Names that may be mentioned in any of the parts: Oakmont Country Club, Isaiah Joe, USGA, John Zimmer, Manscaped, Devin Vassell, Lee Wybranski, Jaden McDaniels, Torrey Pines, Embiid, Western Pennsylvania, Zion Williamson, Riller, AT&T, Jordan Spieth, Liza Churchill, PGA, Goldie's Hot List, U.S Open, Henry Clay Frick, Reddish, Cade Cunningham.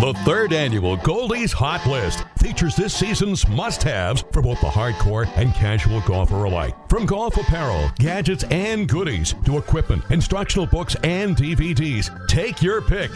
The third annual Goldie's Hot List features this season's must-haves for both the hardcore and casual golfer alike. From golf apparel, gadgets, and goodies to equipment, instructional books, and DVDs. Take your pick.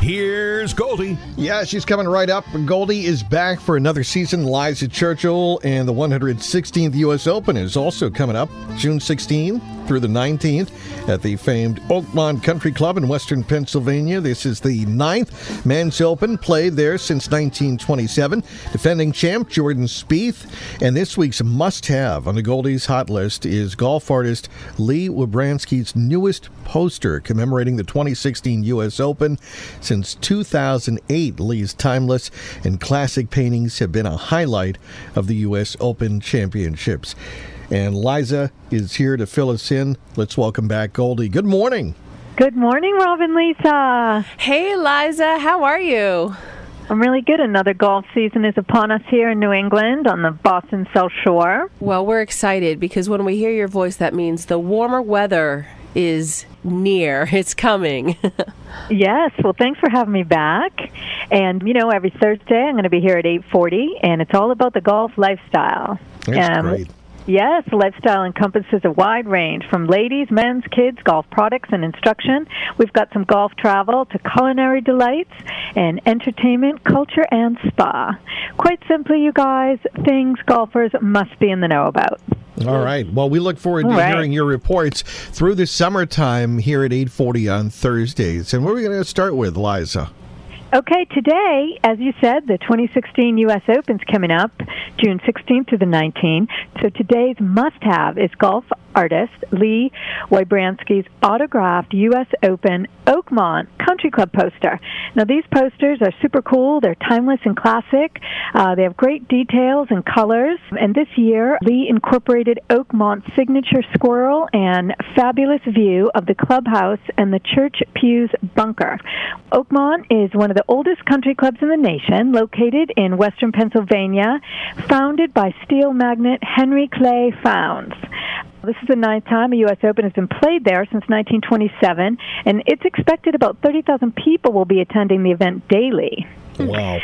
Here's Goldie. Yeah, she's coming right up. Goldie is back for another season. Liza Churchill and the 116th U.S. Open is also coming up June 16th through the 19th at the famed Oakmont Country Club in Western Pennsylvania. This is the 9th men's open played there since 1927. Defending champ Jordan Spieth. And this week's must-have on the Goldie's Hot List is golf artist Lee Wybranski's newest poster commemorating the 2016 U.S. Open. Since 2008, Lee's timeless and classic paintings have been a highlight of the U.S. Open Championships. And Liza is here to fill us in. Let's welcome back Goldie. Good morning. Good morning, Rob and Lisa. Hey, Liza. How are you? I'm really good. Another golf season is upon us here in New England on the Boston South Shore. Well, we're excited because when we hear your voice, that means the warmer weather is near. It's coming. Yes. Well, thanks for having me back. And, every Thursday I'm going to be here at 8:40, and it's all about the golf lifestyle. That's great. Yes, lifestyle encompasses a wide range from ladies, men's, kids, golf products, and instruction. We've got some golf travel to culinary delights and entertainment, culture, and spa. Quite simply, you guys, things golfers must be in the know about. All right. Well, we look forward to hearing your reports through the summertime here at 8:40 on Thursdays. And what are we going to start with, Liza? Okay, today, as you said, the 2016 U.S. Open's coming up, June 16th through the 19th. So today's must-have is golf artist Lee Wybranski's autographed U.S. Open Oakmont Country Club poster. Now, these posters are super cool. They're timeless and classic. They have great details and colors. And this year, Lee incorporated Oakmont's signature squirrel and fabulous view of the clubhouse and the church pew's bunker. Oakmont is one of the oldest country clubs in the nation, located in Western Pennsylvania, founded by steel magnate Henry Clay Frick. This is the ninth time a U.S. Open has been played there since 1927, and it's expected about 30,000 people will be attending the event daily. Wow.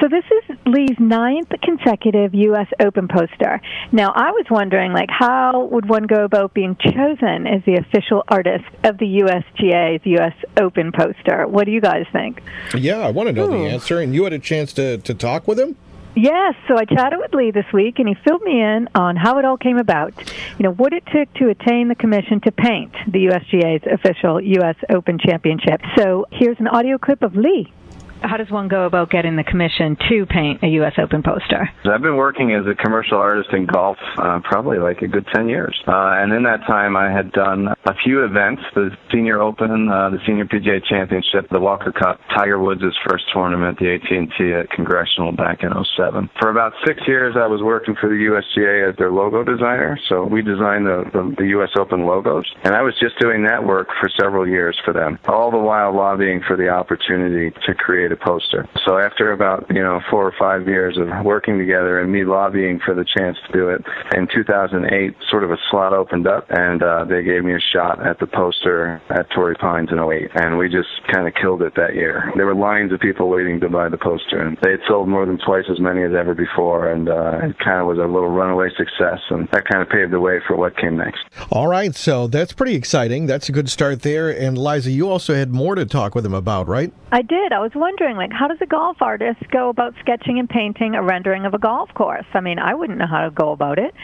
So this is Lee's ninth consecutive U.S. Open poster. Now, I was wondering, how would one go about being chosen as the official artist of the USGA's U.S. Open poster? What do you guys think? Yeah, I want to know the answer. And you had a chance to talk with him? Yes, so I chatted with Lee this week, and he filled me in on how it all came about. What it took to attain the commission to paint the USGA's official U.S. Open championship. So here's an audio clip of Lee. How does one go about getting the commission to paint a U.S. Open poster? I've been working as a commercial artist in golf probably a good 10 years. And in that time, I had done a few events, the Senior Open, the Senior PGA Championship, the Walker Cup, Tiger Woods' first tournament, the AT&T at Congressional back in 2007. For about 6 years, I was working for the USGA as their logo designer. So we designed the U.S. Open logos. And I was just doing that work for several years for them, all the while lobbying for the opportunity to create a poster. So after about 4 or 5 years of working together and me lobbying for the chance to do it, in 2008 sort of a slot opened up, and they gave me a shot at the poster at Torrey Pines in 2008, and we just kind of killed it that year. There were lines of people waiting to buy the poster, and they had sold more than twice as many as ever before, and it kind of was a little runaway success, and that kind of paved the way for what came next. All right, so that's pretty exciting. That's a good start there. And Liza, you also had more to talk with him about, right? I did. I was wondering, how does a golf artist go about sketching and painting a rendering of a golf course? I mean, I wouldn't know how to go about it.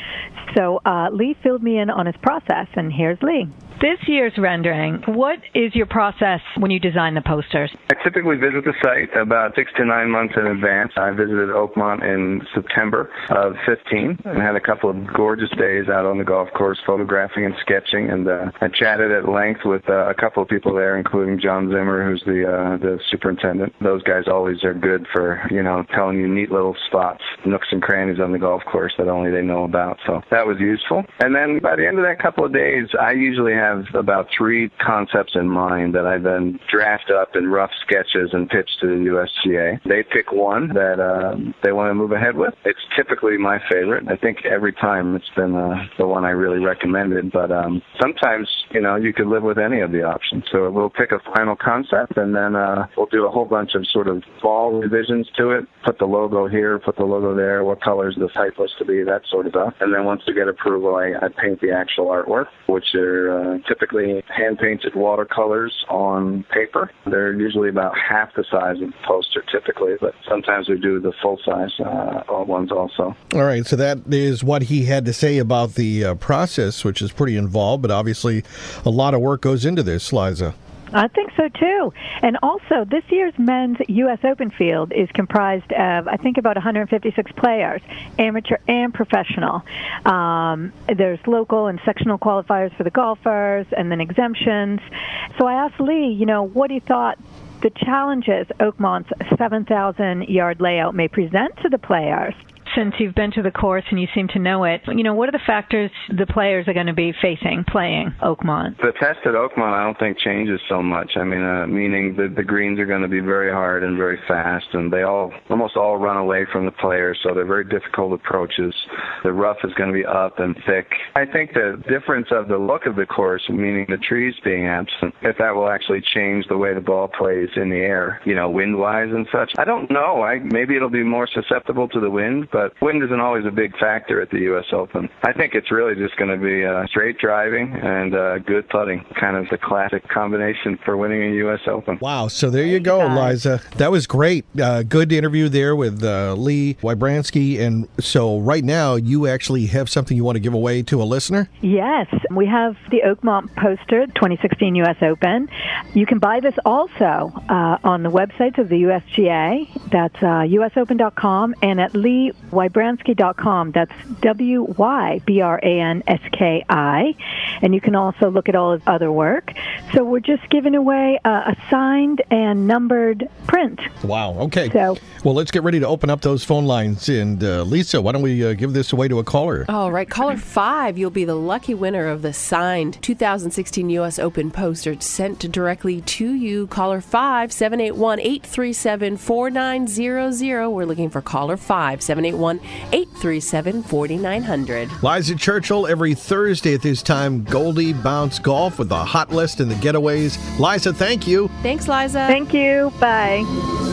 So Lee filled me in on his process, and here's Lee. This year's rendering, what is your process when you design the posters? I typically visit the site about 6 to 9 months in advance. I visited Oakmont in September of 2015 and had a couple of gorgeous days out on the golf course photographing and sketching, and I chatted at length with a couple of people there, including John Zimmer, who's the superintendent. Those guys always are good for, telling you neat little spots, nooks and crannies on the golf course that only they know about. So that was useful. And then by the end of that couple of days, I usually have have about three concepts in mind that I then draft up in rough sketches and pitch to the USGA. They pick one that they want to move ahead with. It's typically my favorite. I think every time it's been the one I really recommended, but sometimes, you know, you could live with any of the options. So we'll pick a final concept, and then we'll do a whole bunch of sort of fall revisions to it, put the logo here, put the logo there, what color is the type supposed to be, that sort of stuff. And then once we get approval, I paint the actual artwork, which are typically hand-painted watercolors on paper. They're usually about half the size of the poster typically, but sometimes we do the full-size ones also. All right, so that is what he had to say about the process, which is pretty involved, but obviously a lot of work goes into this, Liza. I think so, too. And also, this year's men's U.S. Open field is comprised of, I think, about 156 players, amateur and professional. There's local and sectional qualifiers for the golfers and then exemptions. So I asked Lee, you know, what he thought the challenges Oakmont's 7,000-yard layout may present to the players. Since you've been to the course and you seem to know it, you know, what are the factors the players are going to be facing playing Oakmont? The test at Oakmont I don't think changes so much. I mean, meaning the greens are going to be very hard and very fast, and they almost all run away from the players, so they're very difficult approaches. The rough is going to be up and thick. I think the difference of the look of the course, meaning the trees being absent, if that will actually change the way the ball plays in the air, you know, wind-wise and such. I don't know. Maybe it'll be more susceptible to the wind, but wind isn't always a big factor at the U.S. Open. I think it's really just going to be straight driving and good putting, kind of the classic combination for winning a U.S. Open. Wow, so there you go, Liza. That was great. Good interview there with Lee Wybranski. And so right now, you actually have something you want to give away to a listener? Yes, we have the Oakmont poster, 2016 U.S. Open. You can buy this also on the websites of the USGA. That's usopen.com and at Lee Wybranski.com. That's W-Y-B-R-A-N-S-K-I. And you can also look at all his other work. So we're just giving away a signed and numbered print. Wow. Okay. So, well, let's get ready to open up those phone lines. And Lisa, why don't we give this away to a caller? All right. Caller 5, you'll be the lucky winner of the signed 2016 U.S. Open poster sent directly to you. Caller 5, 781-837-4900. We're looking for caller 5, 781-837-4900. Liza Churchill every Thursday at this time. Goldie Bounce Golf with the hot list and the getaways. Liza, thank you. Thanks, Liza. Thank you. Bye.